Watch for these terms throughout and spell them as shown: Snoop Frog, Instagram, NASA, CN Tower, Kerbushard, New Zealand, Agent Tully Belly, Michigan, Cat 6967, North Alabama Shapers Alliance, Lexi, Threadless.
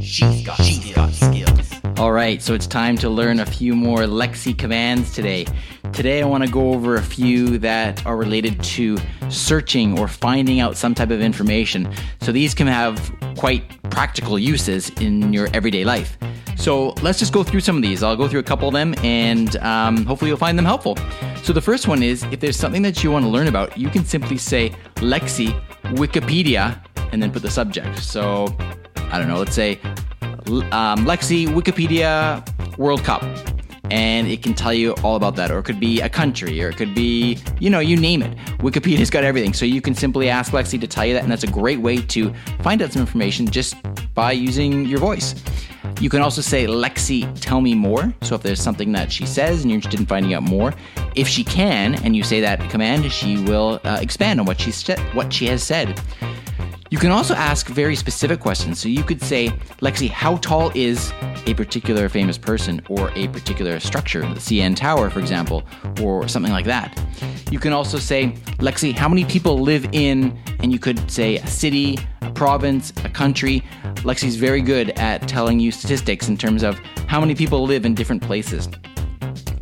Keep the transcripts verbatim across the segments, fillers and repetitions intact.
She's got, she's got skills. All right, so it's time to learn a few more Lexi commands today. Today I want to go over a few that are related to searching or finding out some type of information. So these can have quite practical uses in your everyday life. So let's just go through some of these. I'll go through a couple of them and um, hopefully you'll find them helpful. So the first one is, if there's something that you want to learn about, you can simply say Lexi Wikipedia and then put the subject. So I don't know, let's say um, Lexi Wikipedia World Cup, and it can tell you all about that. Or it could be a country, or it could be, you know, you name it. Wikipedia's got everything. So you can simply ask Lexi to tell you that, and that's a great way to find out some information just by using your voice. You can also say, Lexi, tell me more. So if there's something that she says and you're interested in finding out more, if she can, and you say that command, she will uh, expand on what she st- what she has said. You can also ask very specific questions. So you could say, Lexi, how tall is a particular famous person or a particular structure, the C N Tower, for example, or something like that. You can also say, Lexi, how many people live in, and you could say a city, a province, a country. Lexi's very good at telling you statistics in terms of how many people live in different places.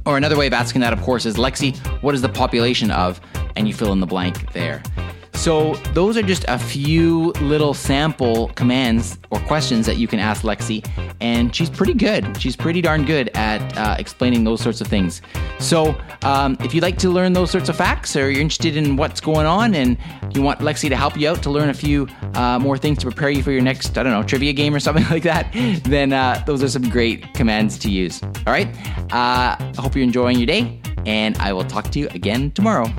Or another way of asking that, of course, is, Lexi, what is the population of, and you fill in the blank there. So those are just a few little sample commands or questions that you can ask Lexi, and she's pretty good. She's pretty darn good at uh, explaining those sorts of things. So um, if you'd like to learn those sorts of facts, or you're interested in what's going on and you want Lexi to help you out to learn a few uh, more things to prepare you for your next, I don't know, trivia game or something like that, then uh, those are some great commands to use. All right, uh, I hope you're enjoying your day, and I will talk to you again tomorrow.